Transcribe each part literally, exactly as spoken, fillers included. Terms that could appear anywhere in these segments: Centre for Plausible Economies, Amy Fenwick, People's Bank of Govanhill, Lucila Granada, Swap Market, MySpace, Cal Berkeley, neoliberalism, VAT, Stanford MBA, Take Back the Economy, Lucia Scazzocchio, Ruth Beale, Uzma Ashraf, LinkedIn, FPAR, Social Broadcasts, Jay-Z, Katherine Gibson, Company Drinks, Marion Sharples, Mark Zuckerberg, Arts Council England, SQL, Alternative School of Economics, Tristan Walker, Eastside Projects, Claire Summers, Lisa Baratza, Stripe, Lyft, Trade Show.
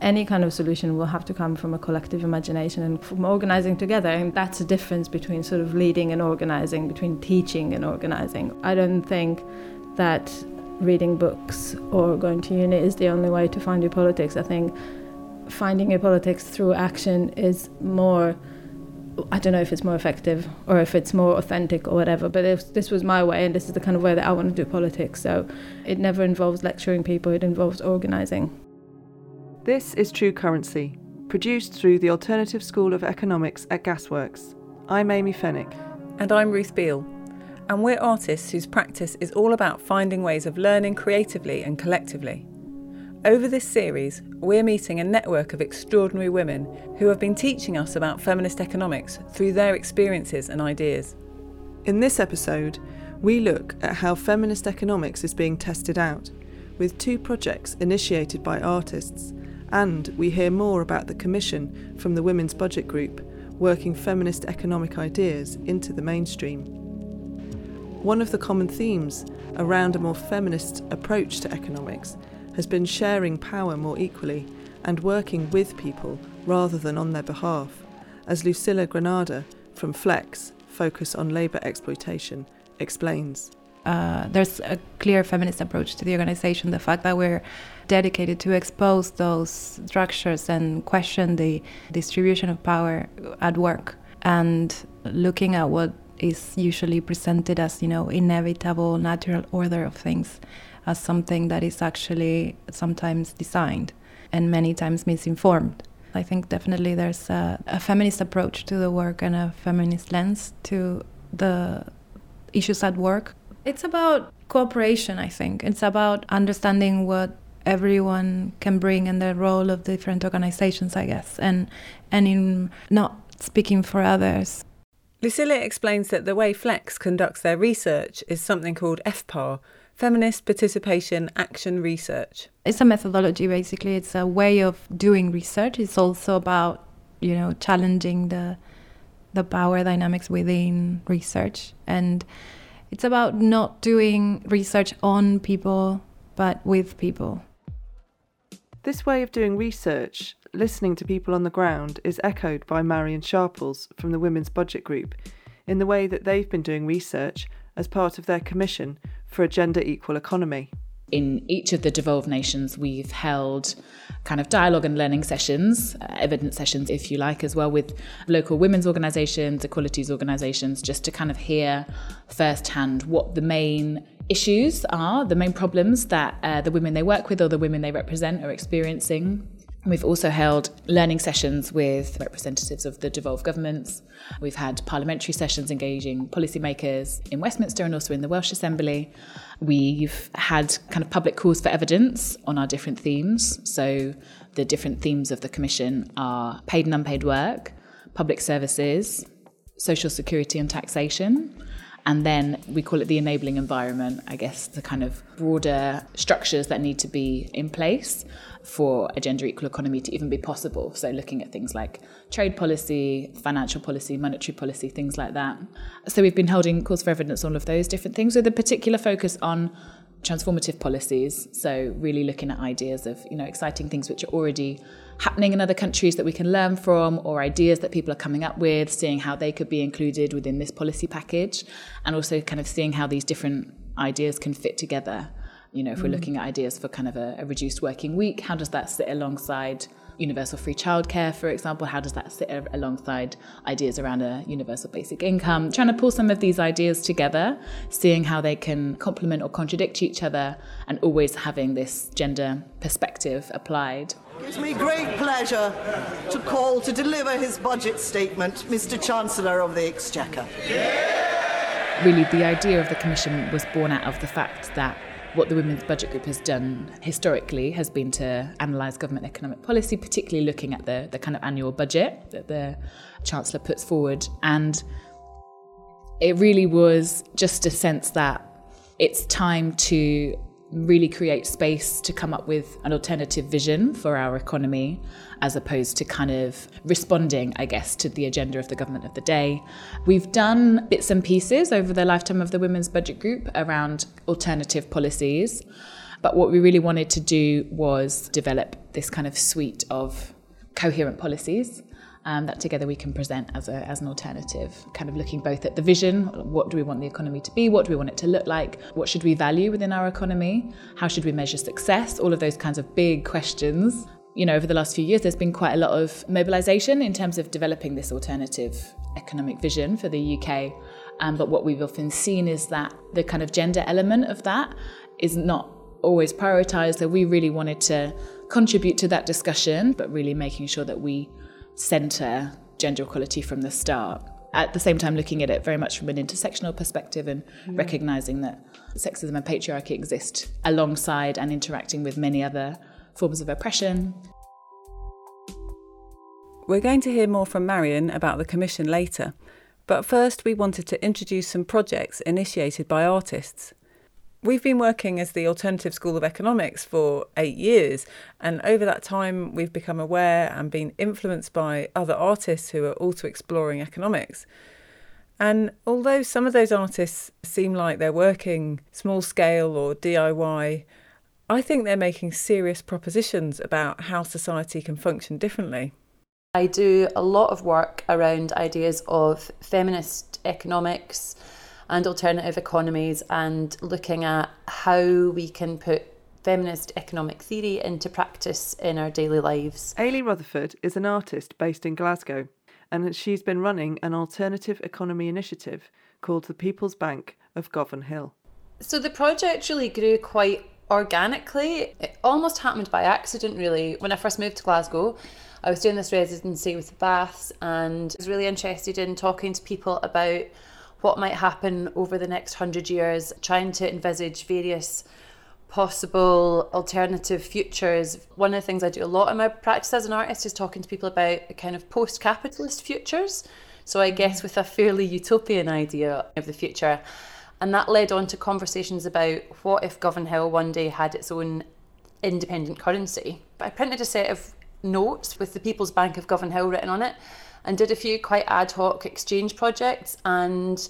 any kind of solution will have to come from a collective imagination and from organising together. And that's the difference between sort of leading and organising, between teaching and organising. I don't think that reading books or going to uni is the only way to find your politics. I think finding your politics through action is more, I don't know if it's more effective or if it's more authentic or whatever, but if this was my way and this is the kind of way that I want to do politics. So it never involves lecturing people, it involves organising. This is True Currency, produced through the Alternative School of Economics at Gasworks. I'm Amy Fenwick. And I'm Ruth Beale. And we're artists whose practice is all about finding ways of learning creatively and collectively. Over this series, we're meeting a network of extraordinary women who have been teaching us about feminist economics through their experiences and ideas. In this episode, we look at how feminist economics is being tested out, with two projects initiated by artists, and we hear more about the commission from the Women's Budget Group working feminist economic ideas into the mainstream. One of the common themes around a more feminist approach to economics has been sharing power more equally and working with people rather than on their behalf, as Lucila Granada from FLEX, Focus on Labour Exploitation, explains. Uh, there's a clear feminist approach to the organisation, the fact that we're dedicated to expose those structures and question the distribution of power at work, and looking at what is usually presented as, you know, inevitable natural order of things, as something that is actually sometimes designed and many times misinformed. I think definitely there's a, a feminist approach to the work and a feminist lens to the issues at work. It's about cooperation, I think. It's about understanding what everyone can bring and the role of different organizations, I guess, and, and in not speaking for others. Lucila explains that the way FLEX conducts their research is something called F P A R, Feminist Participation Action Research. It's a methodology, basically. It's a way of doing research. It's also about, you know, challenging the the power dynamics within research. And it's about not doing research on people, but with people. This way of doing research, listening to people on the ground, is echoed by Marion Sharples from the Women's Budget Group in the way that they've been doing research as part of their commission for a gender-equal economy. In each of the devolved nations, we've held kind of dialogue and learning sessions, uh, evidence sessions, if you like, as well, with local women's organisations, equalities organisations, just to kind of hear firsthand what the main issues are, the main problems that uh, the women they work with or the women they represent are experiencing. We've also held learning sessions with representatives of the devolved governments. We've had parliamentary sessions engaging policymakers in Westminster and also in the Welsh Assembly. We've had kind of public calls for evidence on our different themes. So the different themes of the Commission are paid and unpaid work, public services, social security and taxation. And then we call it the enabling environment, I guess, the kind of broader structures that need to be in place for a gender equal economy to even be possible. So looking at things like trade policy, financial policy, monetary policy, things like that. So we've been holding calls for evidence on all of those different things with a particular focus on transformative policies. So really looking at ideas of, you know, exciting things which are already happening in other countries that we can learn from, or ideas that people are coming up with, seeing how they could be included within this policy package, and also kind of seeing how these different ideas can fit together. You know, if we're looking at ideas for kind of a, a reduced working week, how does that sit alongside universal free childcare, for example? How does that sit alongside ideas around a universal basic income? Trying to pull some of these ideas together, seeing how they can complement or contradict each other, and always having this gender perspective applied. It gives me great pleasure to call to deliver his budget statement, Mister Chancellor of the Exchequer. Yeah! Really, the idea of the Commission was born out of the fact that what the Women's Budget Group has done historically has been to analyse government economic policy, particularly looking at the, the kind of annual budget that the Chancellor puts forward. And it really was just a sense that it's time to really create space to come up with an alternative vision for our economy, as opposed to kind of responding, I guess, to the agenda of the government of the day. We've done bits and pieces over the lifetime of the Women's Budget Group around alternative policies. But what we really wanted to do was develop this kind of suite of coherent policies um, that together we can present as, a, as an alternative, kind of looking both at the vision, what do we want the economy to be, what do we want it to look like, what should we value within our economy, how should we measure success, all of those kinds of big questions. You know, over the last few years, there's been quite a lot of mobilisation in terms of developing this alternative economic vision for the U K. Um, but what we've often seen is that the kind of gender element of that is not always prioritised. So we really wanted to contribute to that discussion, but really making sure that we centre gender equality from the start. At the same time, looking at it very much from an intersectional perspective and yeah. recognising that sexism and patriarchy exist alongside and interacting with many other forms of oppression. We're going to hear more from Marion about the commission later, but first we wanted to introduce some projects initiated by artists. We've been working as the Alternative School of Economics for eight years, and over that time we've become aware and been influenced by other artists who are also exploring economics. And although some of those artists seem like they're working small scale or D I Y, I think they're making serious propositions about how society can function differently. I do a lot of work around ideas of feminist economics and alternative economies and looking at how we can put feminist economic theory into practice in our daily lives. Ailie Rutherford is an artist based in Glasgow, and she's been running an alternative economy initiative called the People's Bank of Govanhill. So the project really grew quite organically. It almost happened by accident, really. When I first moved to Glasgow, I was doing this residency with the Baths and was really interested in talking to people about what might happen over the next hundred years, trying to envisage various possible alternative futures. One of the things I do a lot in my practice as an artist is talking to people about a kind of post-capitalist futures. So I guess with a fairly utopian idea of the future. And that led on to conversations about what if Govanhill one day had its own independent currency. But I printed a set of notes with the People's Bank of Govanhill written on it and did a few quite ad hoc exchange projects. And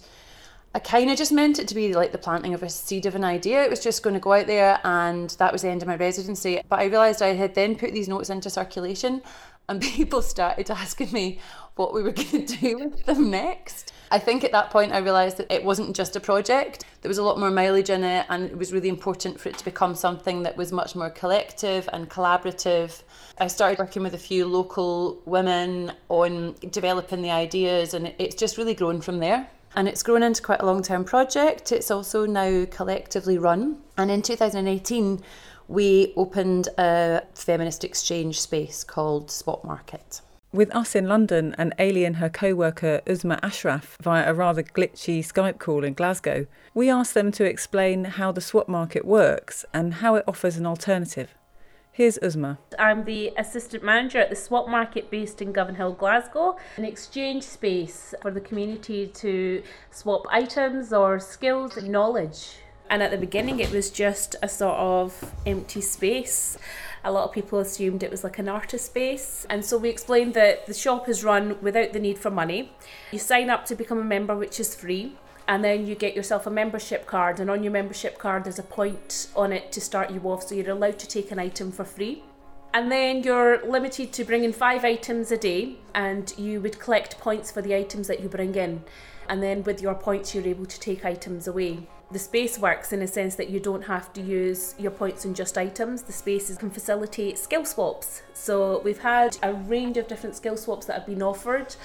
I kind of just meant it to be like the planting of a seed of an idea. It was just going to go out there, and that was the end of my residency. But I realised I had then put these notes into circulation, and people started asking me what we were going to do with them next. I think at that point I realised that it wasn't just a project. There was a lot more mileage in it, and it was really important for it to become something that was much more collective and collaborative. I started working with a few local women on developing the ideas, and it's just really grown from there. And it's grown into quite a long-term project. It's also now collectively run. And in two thousand eighteen, we opened a feminist exchange space called Swap Market. With us in London and Ailie and her co-worker Uzma Ashraf via a rather glitchy Skype call in Glasgow, we asked them to explain how the swap market works and how it offers an alternative. Here's Uzma. I'm the assistant manager at the Swap Market based in Govanhill, Glasgow, an exchange space for the community to swap items or skills and knowledge. And at the beginning it was just a sort of empty space. A lot of people assumed it was like an artist space, and so we explained that the shop is run without the need for money. You sign up to become a member, which is free, and then you get yourself a membership card, and on your membership card there's a point on it to start you off, so you're allowed to take an item for free. And then you're limited to bringing five items a day, and you would collect points for the items that you bring in, and then with your points you're able to take items away. The space works in a sense that you don't have to use your points on just items. The spaces can facilitate skill swaps. So we've had a range of different skill swaps that have been offered.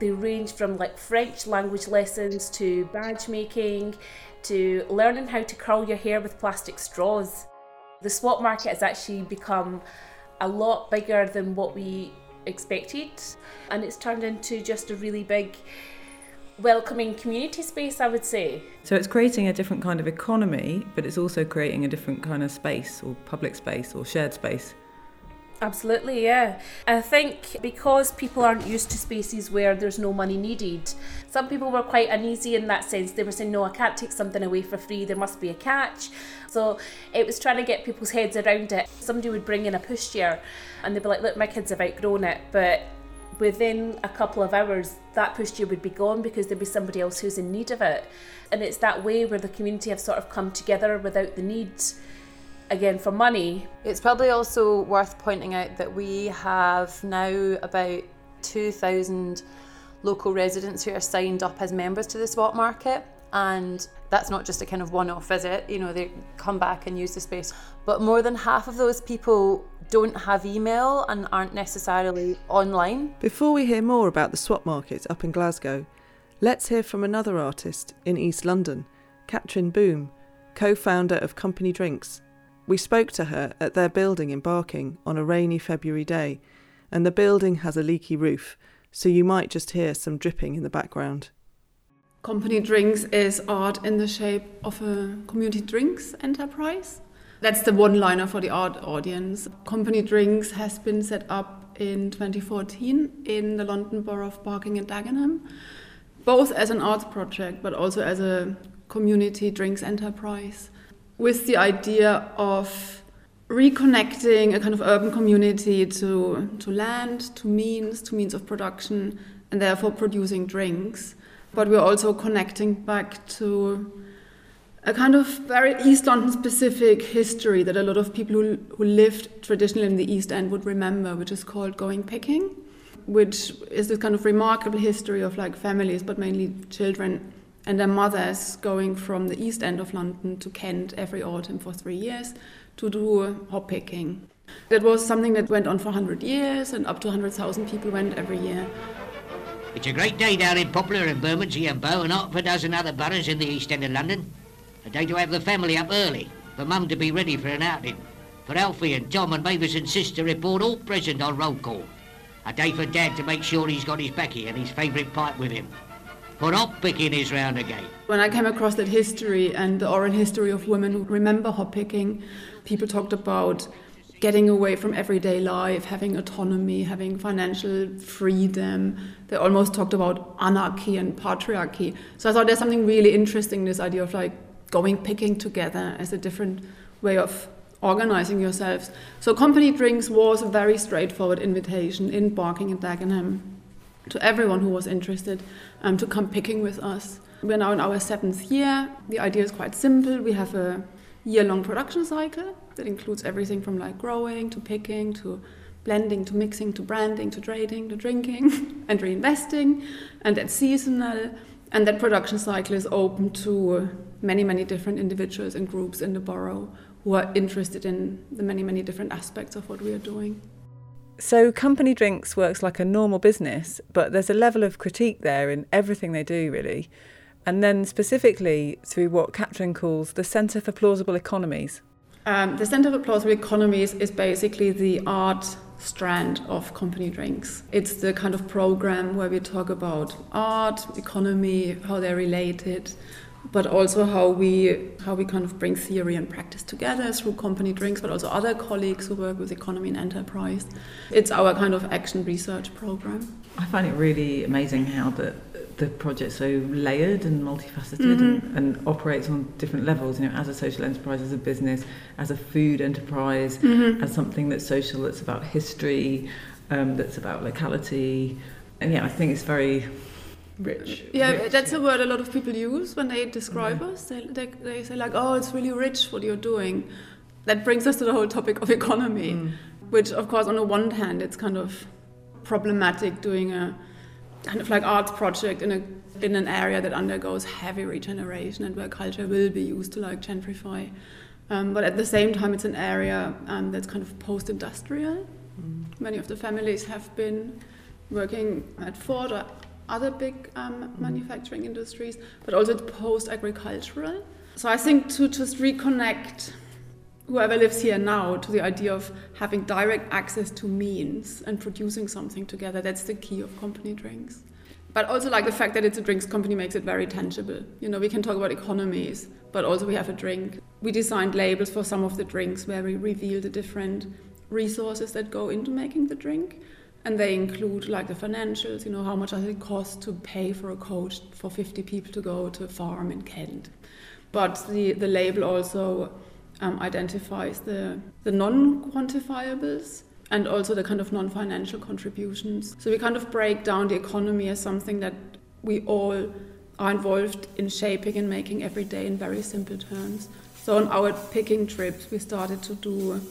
They range from like French language lessons to badge making to learning how to curl your hair with plastic straws. The swap market has actually become a lot bigger than what we expected, and it's turned into just a really big welcoming community space, I would say. So it's creating a different kind of economy, but it's also creating a different kind of space, or public space, or shared space. Absolutely, yeah. I think because people aren't used to spaces where there's no money needed, some people were quite uneasy in that sense. They were saying, no, I can't take something away for free, there must be a catch. So it was trying to get people's heads around it. Somebody would bring in a pushchair and they'd be like, look, my kids have outgrown it, but within a couple of hours that pushchair would be gone because there'd be somebody else who's in need of it. And it's that way where the community have sort of come together without the need again for money. It's probably also worth pointing out that we have now about two thousand local residents who are signed up as members to the Swap Market, and that's not just a kind of one-off, is it? You know, they come back and use the space. But more than half of those people don't have email and aren't necessarily online. Before we hear more about the Swap Market up in Glasgow, let's hear from another artist in East London, Katrin Boom, co-founder of Company Drinks. We spoke to her at their building in Barking on a rainy February day, and the building has a leaky roof, so you might just hear some dripping in the background. Company Drinks is art in the shape of a community drinks enterprise. That's the one-liner for the art audience. Company Drinks has been set up in twenty fourteen in the London Borough of Barking and Dagenham, both as an arts project but also as a community drinks enterprise, with the idea of reconnecting a kind of urban community to, to land, to means, to means of production, and therefore producing drinks. But we're also connecting back to a kind of very East London specific history that a lot of people who, who lived traditionally in the East End would remember, which is called going picking, which is this kind of remarkable history of like families, but mainly children and their mothers going from the East End of London to Kent every autumn for three years to do hop picking. That was something that went on for one hundred years, and up to one hundred thousand people went every year. It's a great day down in Poplar and Bermondsey and Bow and half a dozen other boroughs in the East End of London. A day to have the family up early, for Mum to be ready for an outing, for Alfie and Tom and Mavis and Sis to report all present on roll call. A day for Dad to make sure he's got his baccy and his favourite pipe with him. But hop picking is round again. When I came across that history and the oral history of women who remember hop picking, people talked about getting away from everyday life, having autonomy, having financial freedom. They almost talked about anarchy and patriarchy. So I thought there's something really interesting, this idea of like going picking together as a different way of organising yourselves. So Company Drinks was a very straightforward invitation in Barking and Dagenham to everyone who was interested um, to come picking with us. We're now in our seventh year. The idea is quite simple. We have a year-long production cycle that includes everything from like growing to picking to blending to mixing to branding to trading to drinking and reinvesting, and that's seasonal. And that production cycle is open to many, many different individuals and groups in the borough who are interested in the many, many different aspects of what we are doing. So Company Drinks works like a normal business, but there's a level of critique there in everything they do, really. And then specifically through what Katrin calls the Centre for Plausible Economies. Um, the Centre for Plausible Economies is basically the art strand of Company Drinks. It's the kind of programme where we talk about art, economy, how they're related, but also how we how we kind of bring theory and practice together through Company Drinks, but also other colleagues who work with economy and enterprise. It's our kind of action research programme. I find it really amazing how the, the project's so layered and multifaceted mm-hmm. and, and operates on different levels, you know, as a social enterprise, as a business, as a food enterprise, mm-hmm. as something that's social, that's about history, um, that's about locality. And yeah, I think it's very... Rich. Yeah, rich, that's yeah. a word a lot of people use when they describe yeah. us. They, they they say like, oh, it's really rich what you're doing. That brings us to the whole topic of economy, mm. which of course on the one hand it's kind of problematic doing a kind of like arts project in a in an area that undergoes heavy regeneration and where culture will be used to like gentrify. Um, but at the same time it's an area um, that's kind of post-industrial. Mm. Many of the families have been working at Ford or other big um, manufacturing industries, but also post-agricultural. So I think to just reconnect whoever lives here now to the idea of having direct access to means and producing something together, that's the key of Company Drinks. But also like the fact that it's a drinks company makes it very tangible. You know, we can talk about economies, but also we have a drink. We designed labels for some of the drinks where we reveal the different resources that go into making the drink. And they include like the financials, you know, how much does it cost to pay for a coach for fifty people to go to a farm in Kent. But the, the label also um, identifies the, the non-quantifiables and also the kind of non-financial contributions. So we kind of break down the economy as something that we all are involved in shaping and making every day in very simple terms. So on our picking trips, we started to do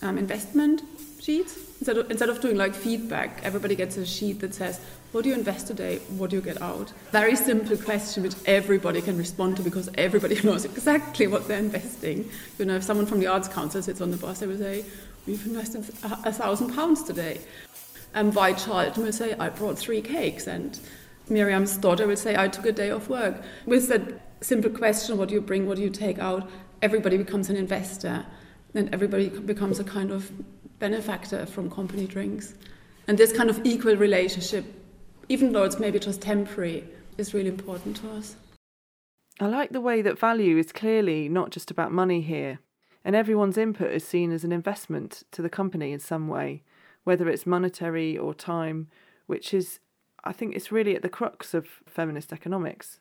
um, investment sheets. Instead of, instead of doing like feedback, everybody gets a sheet that says, what do you invest today? What do you get out? Very simple question which everybody can respond to because everybody knows exactly what they're investing. You know, if someone from the Arts Council sits on the bus, they will say, we've invested a thousand pounds today. And by child will say, I brought three cakes. And Miriam's daughter will say, I took a day off work. With that simple question, what do you bring? What do you take out? Everybody becomes an investor. And everybody becomes a kind of benefactor from Company Drinks. And this kind of equal relationship, even though it's maybe just temporary, is really important to us. I like the way that value is clearly not just about money here, and everyone's input is seen as an investment to the company in some way, whether it's monetary or time, which is, I think it's really at the crux of feminist economics.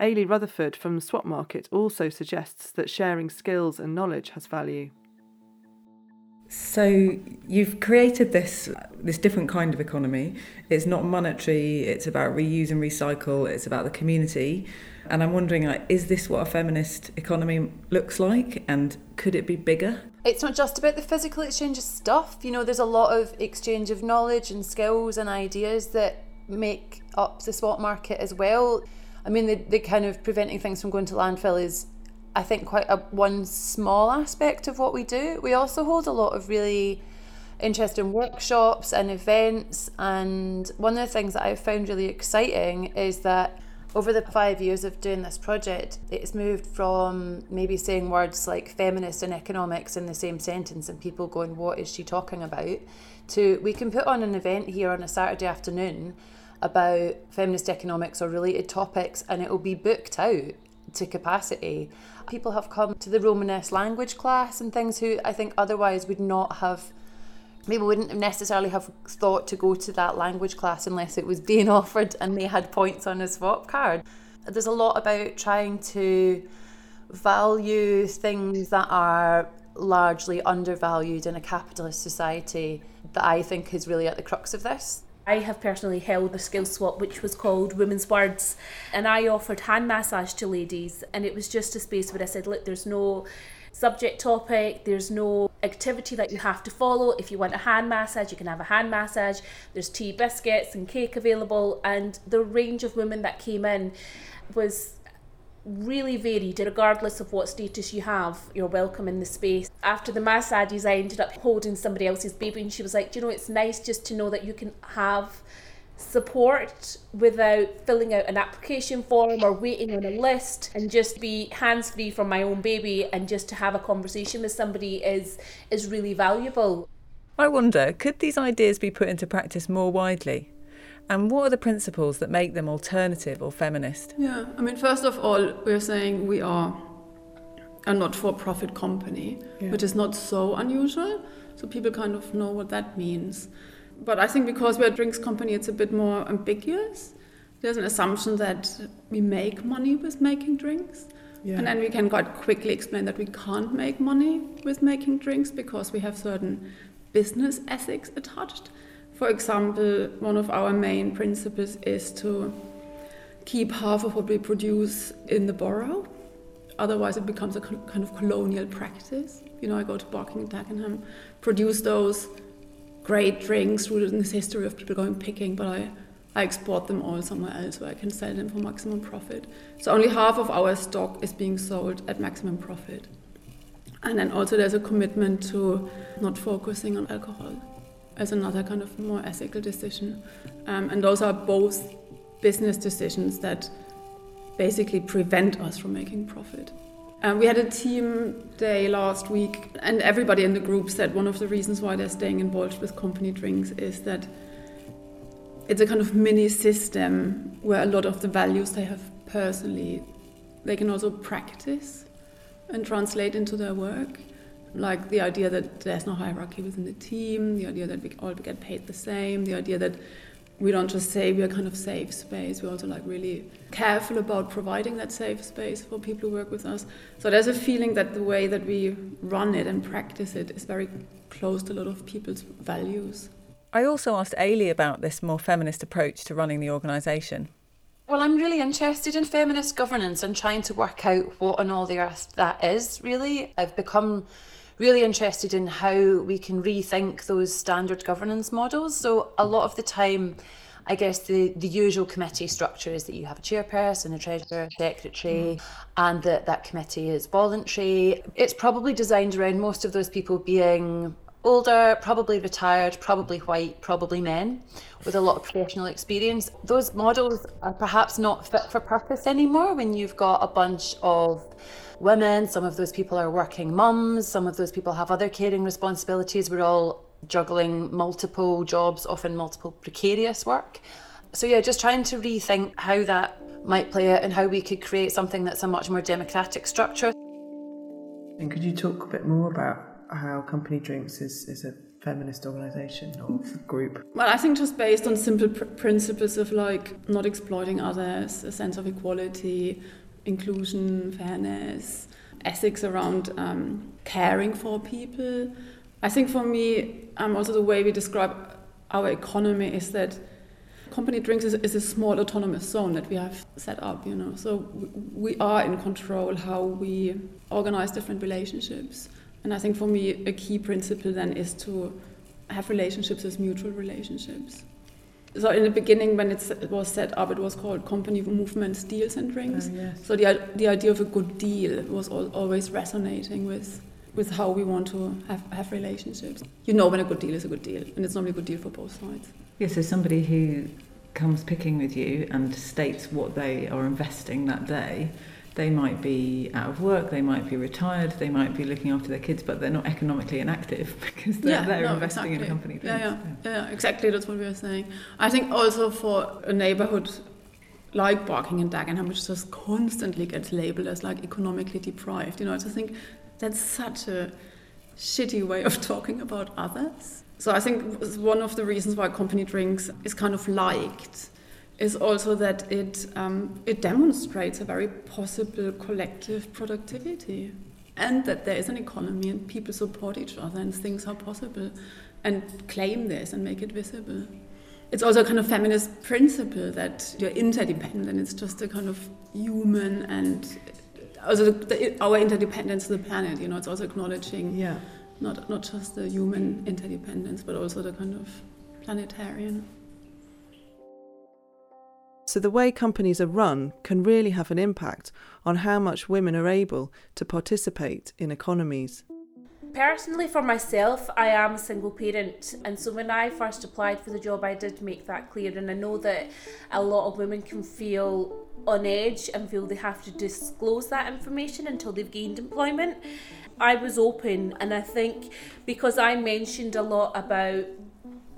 Ailie Rutherford from Swap Market also suggests that sharing skills and knowledge has value. So you've created this this different kind of economy. It's not monetary, it's about reuse and recycle, it's about the community. And I'm wondering, like, is this what a feminist economy looks like? And could it be bigger? It's not just about the physical exchange of stuff. You know, there's a lot of exchange of knowledge and skills and ideas that make up the Swap Market as well. I mean, the, the kind of preventing things from going to landfill is, I think, quite a one small aspect of what we do. We also hold a lot of really interesting workshops and events, and one of the things that I've found really exciting is that over the five years of doing this project, it's moved from maybe saying words like feminist and economics in the same sentence and people going, what is she talking about? To we can put on an event here on a Saturday afternoon about feminist economics or related topics and it will be booked out to capacity. People have come to the Romanesque language class and things who I think otherwise would not have, maybe wouldn't necessarily have thought to go to that language class unless it was being offered and they had points on a swap card. There's a lot about trying to value things that are largely undervalued in a capitalist society that I think is really at the crux of this. I have personally held a skill swap which was called Women's Words, and I offered hand massage to ladies, and it was just a space where I said, look, there's no subject topic, there's no activity that you have to follow. If you want a hand massage, you can have a hand massage. There's tea, biscuits and cake available, and the range of women that came in was really varied. Regardless of what status you have, you're welcome in the space. After the massages, I ended up holding somebody else's baby, and she was like, do you know, it's nice just to know that you can have support without filling out an application form or waiting on a list, and just be hands-free from my own baby, and just to have a conversation with somebody is is really valuable. I wonder, could these ideas be put into practice more widely? And what are the principles that make them alternative or feminist? Yeah, I mean, first of all, we're saying we are a not-for-profit company, yeah. Which is not so unusual. So people kind of know what that means. But I think because we're a drinks company, it's a bit more ambiguous. There's an assumption that we make money with making drinks. Yeah. And then we can quite quickly explain that we can't make money with making drinks because we have certain business ethics attached. For example, one of our main principles is to keep half of what we produce in the borough. Otherwise, it becomes a kind of colonial practice. You know, I go to Barking and Dagenham, produce those great drinks rooted in this history of people going picking, but I, I export them all somewhere else where I can sell them for maximum profit. So only half of our stock is being sold at maximum profit. And then also there's a commitment to not focusing on alcohol as another kind of more ethical decision. Um, and those are both business decisions that basically prevent us from making profit. Um, we had a team day last week, and everybody in the group said one of the reasons why they're staying involved with Company Drinks is that it's a kind of mini system where a lot of the values they have personally, they can also practice and translate into their work. Like the idea that there's no hierarchy within the team, the idea that we all get paid the same, the idea that we don't just say we're kind of safe space, we're also like really careful about providing that safe space for people who work with us. So there's a feeling that the way that we run it and practice it is very close to a lot of people's values. I also asked Ailie about this more feminist approach to running the organisation. Well, I'm really interested in feminist governance and trying to work out what on all the earth that is, really. I've become really interested in how we can rethink those standard governance models. So a lot of the time, I guess the, the usual committee structure is that you have a chairperson, a treasurer, secretary, mm. and that that committee is voluntary. It's probably designed around most of those people being older, probably retired, probably white, probably men with a lot of professional experience. Those models are perhaps not fit for purpose anymore when you've got a bunch of women. Some of those people are working mums, some of those people have other caring responsibilities. We're all juggling multiple jobs, often multiple precarious work. So yeah, just trying to rethink how that might play out and how we could create something that's a much more democratic structure. And could you talk a bit more about how Company Drinks is, is a feminist organisation or group? Well, I think just based on simple pr- principles of like not exploiting others, a sense of equality, inclusion, fairness, ethics around um, caring for people. I think for me, um, also the way we describe our economy is that Company Drinks is, is a small autonomous zone that we have set up, you know. So we are in control how we organise different relationships. And I think for me, a key principle then is to have relationships as mutual relationships. So in the beginning, when it's, it was set up, it was called Company Movements, Deals and Drinks. Oh, yes. So the the idea of a good deal was al- always resonating with with how we want to have, have relationships. You know when a good deal is a good deal, and it's normally a good deal for both sides. Yeah, so somebody who comes picking with you and states what they are investing that day, they might be out of work, they might be retired, they might be looking after their kids, but they're not economically inactive because they're, yeah, they're no, investing exactly. in Company Drinks. Yeah, yeah. Yeah. yeah, exactly, that's what we were saying. I think also for a neighbourhood like Barking and Dagenham, which just constantly gets labelled as like economically deprived, you know, I just think that's such a shitty way of talking about others. So I think one of the reasons why Company Drinks is kind of liked is also that it um, it demonstrates a very possible collective productivity and that there is an economy and people support each other and things are possible and claim this and make it visible. It's also a kind of feminist principle that you're interdependent. It's just a kind of human and also the, the, our interdependence to the planet, you know, it's also acknowledging yeah. not, not just the human interdependence but also the kind of planetarian. So the way companies are run can really have an impact on how much women are able to participate in economies. Personally, for myself, I am a single parent, and so when I first applied for the job, I did make that clear, and I know that a lot of women can feel on edge and feel they have to disclose that information until they've gained employment. I was open, and I think because I mentioned a lot about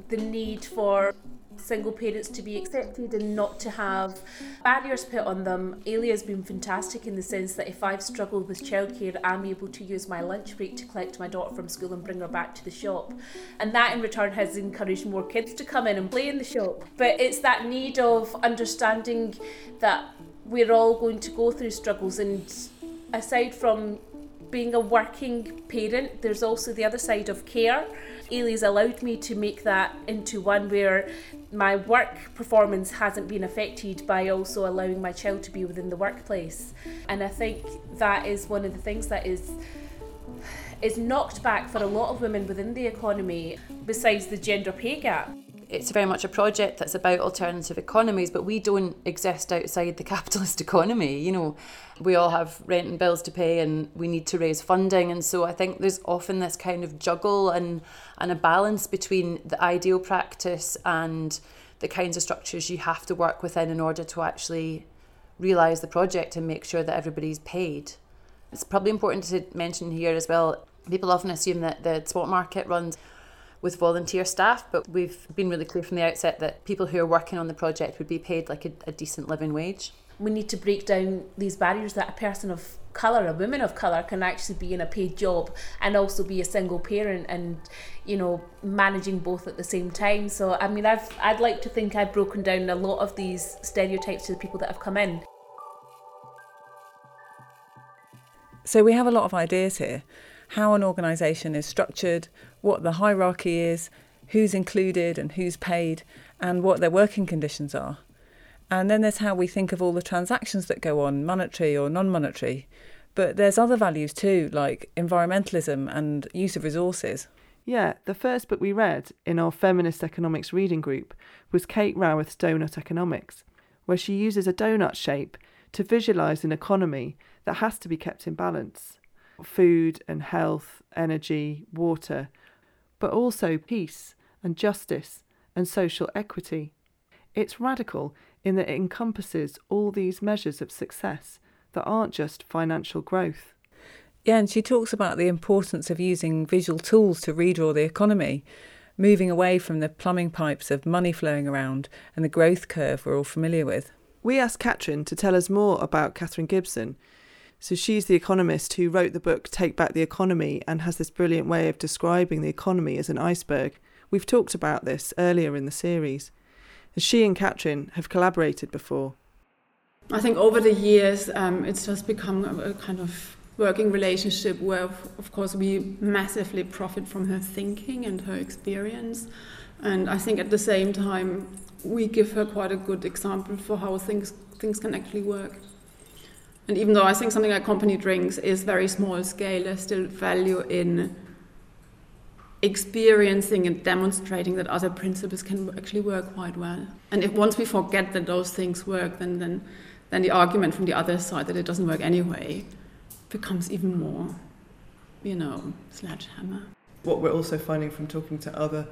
the need for single parents to be accepted and not to have barriers put on them. Ailie has been fantastic in the sense that if I've struggled with childcare, I'm able to use my lunch break to collect my daughter from school and bring her back to the shop. And that in return has encouraged more kids to come in and play in the shop. But it's that need of understanding that we're all going to go through struggles, and aside from being a working parent, there's also the other side of care. Ailie's allowed me to make that into one where my work performance hasn't been affected by also allowing my child to be within the workplace. And I think that is one of the things that is is knocked back for a lot of women within the economy, besides the gender pay gap. It's very much a project that's about alternative economies, but we don't exist outside the capitalist economy. You know, we all have rent and bills to pay and we need to raise funding. And so I think there's often this kind of juggle and, and a balance between the ideal practice and the kinds of structures you have to work within in order to actually realise the project and make sure that everybody's paid. It's probably important to mention here as well, people often assume that the Swap Market runs with volunteer staff, but we've been really clear from the outset that people who are working on the project would be paid like a, a decent living wage. We need to break down these barriers that a person of colour, a woman of colour, can actually be in a paid job and also be a single parent and, you know, managing both at the same time. So, I mean, I've, I'd like to think I've broken down a lot of these stereotypes to the people that have come in. So we have a lot of ideas here. How an organisation is structured, what the hierarchy is, who's included and who's paid, and what their working conditions are. And then there's how we think of all the transactions that go on, monetary or non-monetary. But there's other values too, like environmentalism and use of resources. Yeah, the first book we read in our feminist economics reading group was Kate Raworth's Doughnut Economics, where she uses a doughnut shape to visualise an economy that has to be kept in balance. Food and health, energy, water, but also peace and justice and social equity. It's radical in that it encompasses all these measures of success that aren't just financial growth. Yeah, and she talks about the importance of using visual tools to redraw the economy, moving away from the plumbing pipes of money flowing around and the growth curve we're all familiar with. We asked Katrin to tell us more about Katherine Gibson. So she's the economist who wrote the book Take Back the Economy and has this brilliant way of describing the economy as an iceberg. We've talked about this earlier in the series. She and Katrin have collaborated before. I think over the years um, it's just become a kind of working relationship where, of course, we massively profit from her thinking and her experience. And I think at the same time we give her quite a good example for how things things can actually work. And even though I think something like Company Drinks is very small scale, there's still value in experiencing and demonstrating that other principles can actually work quite well. And if once we forget that those things work, then then then the argument from the other side that it doesn't work anyway becomes even more, you know, sledgehammer. What we're also finding from talking to other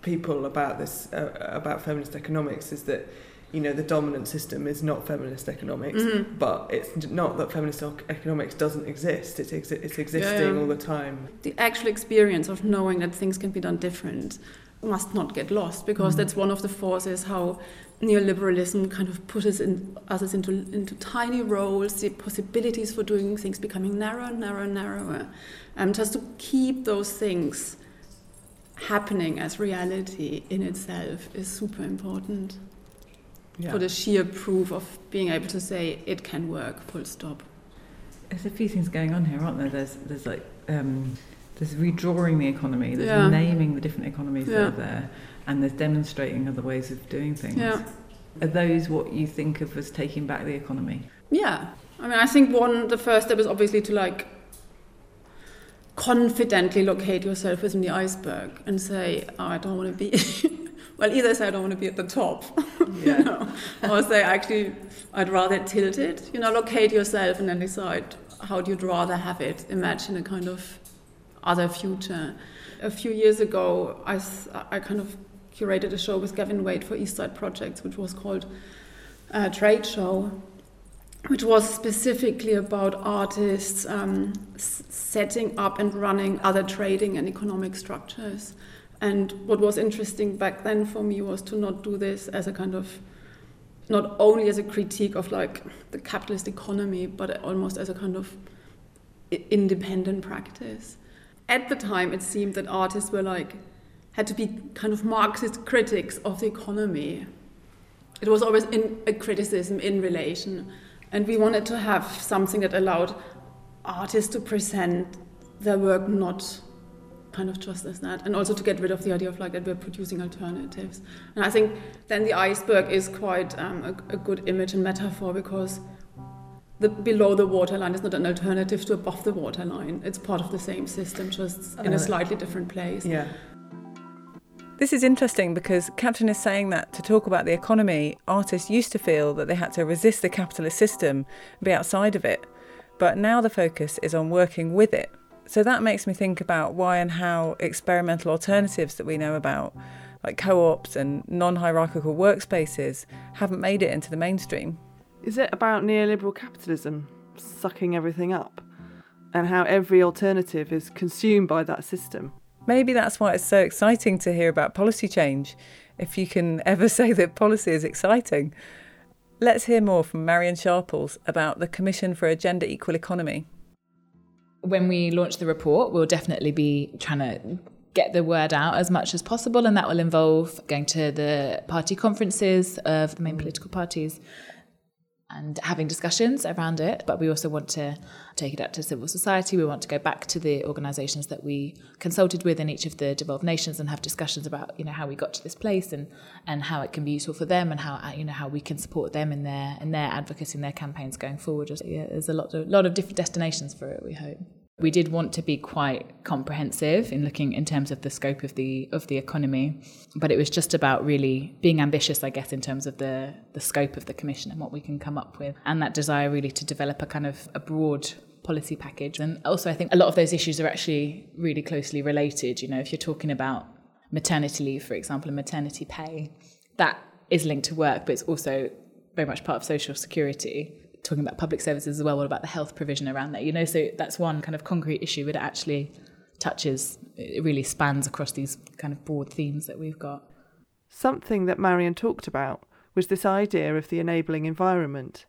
people about this, uh, about feminist economics, is that, you know, the dominant system is not feminist economics, mm-hmm. but it's not that feminist economics doesn't exist. It's exi- it's existing yeah, yeah. all the time. The actual experience of knowing that things can be done different must not get lost, because mm-hmm. that's one of the forces how neoliberalism kind of pushes in, us into into tiny roles. The possibilities for doing things becoming narrower, narrower, narrower. Um, just to keep those things happening as reality in itself is super important. Yeah. For the sheer proof of being able to say it can work, full stop. There's a few things going on here, aren't there? There's there's like um, there's redrawing the economy, there's yeah. naming the different economies yeah. that are there, and there's demonstrating other ways of doing things. Yeah. Are those what you think of as taking back the economy? Yeah. I mean, I think one, the first step is obviously to like confidently locate yourself within the iceberg and say, oh, I don't want to be... Well, either say I don't want to be at the top, yeah. you know, or say actually I'd rather tilt it. You know, locate yourself and then decide how you'd rather have it. Imagine a kind of other future. A few years ago, I, I kind of curated a show with Gavin Wade for Eastside Projects, which was called uh, Trade Show, which was specifically about artists um, s- setting up and running other trading and economic structures. And what was interesting back then for me was to not do this as a kind of, not only as a critique of like the capitalist economy, but almost as a kind of independent practice. At the time, it seemed that artists were like, had to be kind of Marxist critics of the economy. It was always in a criticism in relation. And we wanted to have something that allowed artists to present their work not kind of just as that, and also to get rid of the idea of like that we're producing alternatives. And I think then the iceberg is quite um, a, a good image and metaphor, because the below the waterline is not an alternative to above the waterline. It's part of the same system, just in a slightly different place. Yeah. This is interesting because Katrin is saying that to talk about the economy, artists used to feel that they had to resist the capitalist system and be outside of it. But now the focus is on working with it. So that makes me think about why and how experimental alternatives that we know about, like co-ops and non-hierarchical workspaces, haven't made it into the mainstream. Is it about neoliberal capitalism sucking everything up and how every alternative is consumed by that system? Maybe that's why it's so exciting to hear about policy change, if you can ever say that policy is exciting. Let's hear more from Marion Sharples about the Commission for a Gender Equal Economy. When we launch the report, we'll definitely be trying to get the word out as much as possible, and that will involve going to the party conferences of the main political parties, and having discussions around it, but we also want to take it out to civil society. We want to go back to the organisations that we consulted with in each of the devolved nations and have discussions about, you know, how we got to this place and, and how it can be useful for them and how, you know, how we can support them in their in their advocacy and their campaigns going forward. Yeah, there's a lot of, lot of different destinations for it, we hope. We did want to be quite comprehensive in looking in terms of the scope of the of the economy, but it was just about really being ambitious, I guess, in terms of the, the scope of the commission and what we can come up with, and that desire really to develop a kind of a broad policy package. And also I think a lot of those issues are actually really closely related. You know, if you're talking about maternity leave, for example, and maternity pay, that is linked to work, but it's also very much part of social security. Talking about public services as well, what about the health provision around that? You know, so that's one kind of concrete issue, but it actually touches, it really spans across these kind of broad themes that we've got. Something that Marion talked about was this idea of the enabling environment,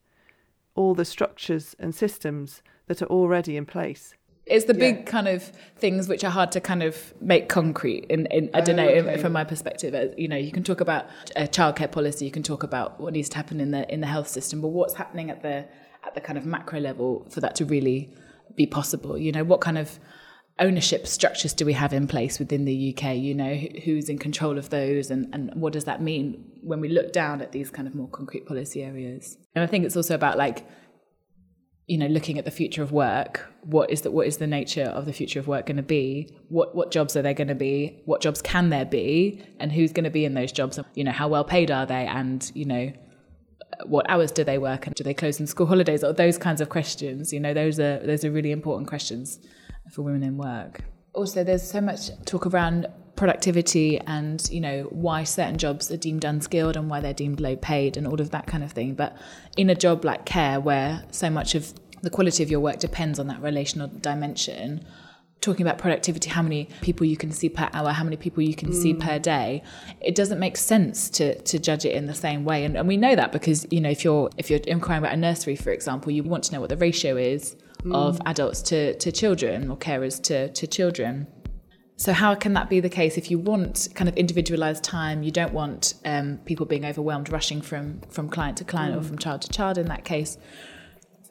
all the structures and systems that are already in place. It's the big yeah. kind of things which are hard to kind of make concrete. In, in I don't oh, know, okay. From my perspective, you know, you can talk about a childcare policy, you can talk about what needs to happen in the in the health system, but what's happening at the at the kind of macro level for that to really be possible? You know, what kind of ownership structures do we have in place within the U K? You know, who's in control of those, and, and what does that mean when we look down at these kind of more concrete policy areas? And I think it's also about, like, you know, looking at the future of work, what is the, what is the nature of the future of work going to be? What what jobs are there going to be? What jobs can there be? And who's going to be in those jobs? You know, how well paid are they? And, you know, what hours do they work? And do they close on school holidays? Or those kinds of questions, you know, those are, those are really important questions for women in work. Also, there's so much talk around productivity and, you know, why certain jobs are deemed unskilled and why they're deemed low paid and all of that kind of thing. But in a job like care, where so much of the quality of your work depends on that relational dimension, talking about productivity, how many people you can see per hour, how many people you can mm. see per day, it doesn't make sense to to judge it in the same way. And, and we know that because, you know, if you're if you're inquiring about a nursery, for example, you want to know what the ratio is mm. of adults to, to children, or carers to, to children. So how can that be the case if you want kind of individualised time? You don't want um, people being overwhelmed, rushing from, from client to client mm. or from child to child in that case.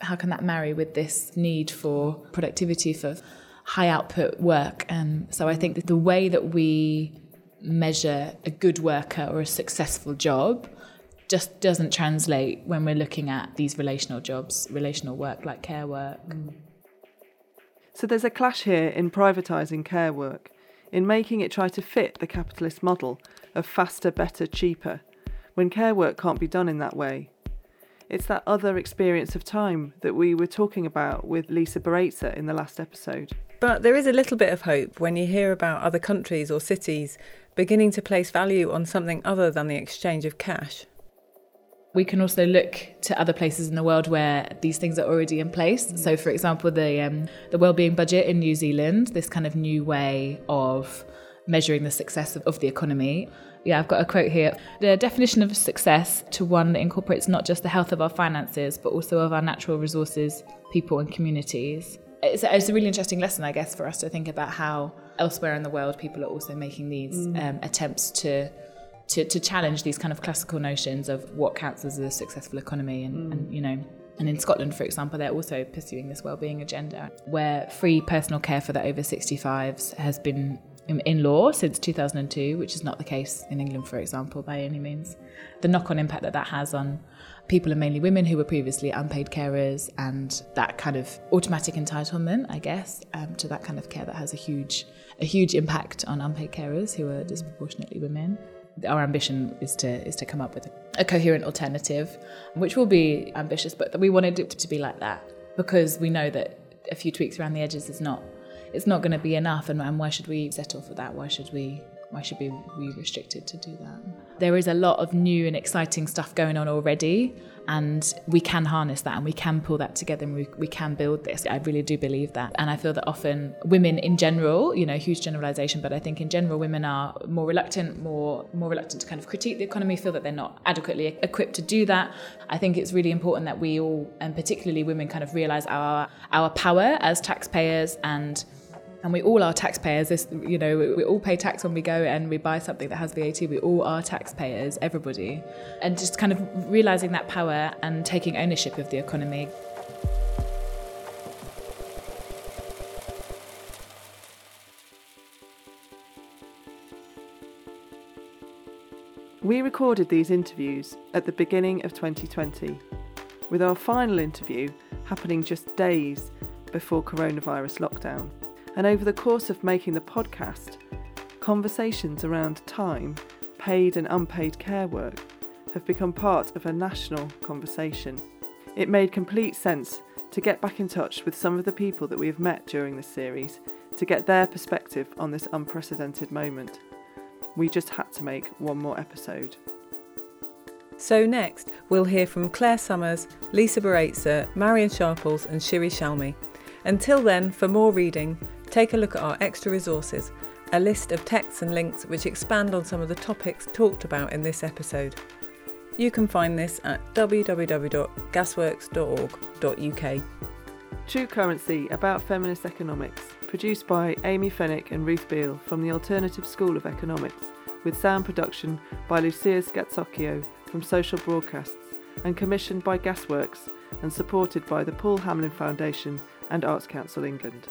How can that marry with this need for productivity, for high output work? And so I think that the way that we measure a good worker or a successful job just doesn't translate when we're looking at these relational jobs, relational work like care work. Mm. So there's a clash here in privatising care work, in making it try to fit the capitalist model of faster, better, cheaper, when care work can't be done in that way. It's that other experience of time that we were talking about with Lisa Baratza in the last episode. But there is a little bit of hope when you hear about other countries or cities beginning to place value on something other than the exchange of cash. We can also look to other places in the world where these things are already in place. Mm. So, for example, the um, the wellbeing budget in New Zealand, this kind of new way of measuring the success of, of the economy. Yeah, I've got a quote here. The definition of success to one that incorporates not just the health of our finances, but also of our natural resources, people and communities. It's, it's a really interesting lesson, I guess, for us to think about how elsewhere in the world people are also making these mm. um, attempts to, to to challenge these kind of classical notions of what counts as a successful economy. And, mm. and you know, and in Scotland, for example, they're also pursuing this wellbeing agenda, where free personal care for the over sixty-fives has been in law since two thousand two, which is not the case in England, for example, by any means. The knock-on impact that that has on people, and mainly women who were previously unpaid carers, and that kind of automatic entitlement, I guess, um, to that kind of care, that has a huge a huge impact on unpaid carers who are disproportionately women. Our ambition is to is to come up with a coherent alternative, which will be ambitious, but we wanted it to be like that, because we know that a few tweaks around the edges is not It's not going to be enough, and, and why should we settle for that? Why should we? Why should we be restricted to do that? There is a lot of new and exciting stuff going on already, and we can harness that, and we can pull that together, and we, we can build this. I really do believe that, and I feel that often women in general, you know, huge generalisation, but I think in general women are more reluctant, more more reluctant to kind of critique the economy, feel that they're not adequately equipped to do that. I think it's really important that we all, and particularly women, kind of realise our our power as taxpayers and And we all are taxpayers. This, you know, we, we all pay tax when we go and we buy something that has V A T. We all are taxpayers, everybody. And just kind of realising that power and taking ownership of the economy. We recorded these interviews at the beginning of twenty twenty, with our final interview happening just days before coronavirus lockdown. And over the course of making the podcast, conversations around time, paid and unpaid care work, have become part of a national conversation. It made complete sense to get back in touch with some of the people that we have met during this series to get their perspective on this unprecedented moment. We just had to make one more episode. So next, we'll hear from Claire Summers, Lisa Baratza, Marion Sharples and Shiri Shalmi. Until then, for more reading, take a look at our extra resources, a list of texts and links which expand on some of the topics talked about in this episode. You can find this at w w w dot gasworks dot org dot u k. True Currency, About Feminist Economics, produced by Amy Fenwick and Ruth Beale from the Alternative School of Economics, with sound production by Lucia Scazzocchio from Social Broadcasts and commissioned by Gasworks and supported by the Paul Hamlin Foundation and Arts Council England.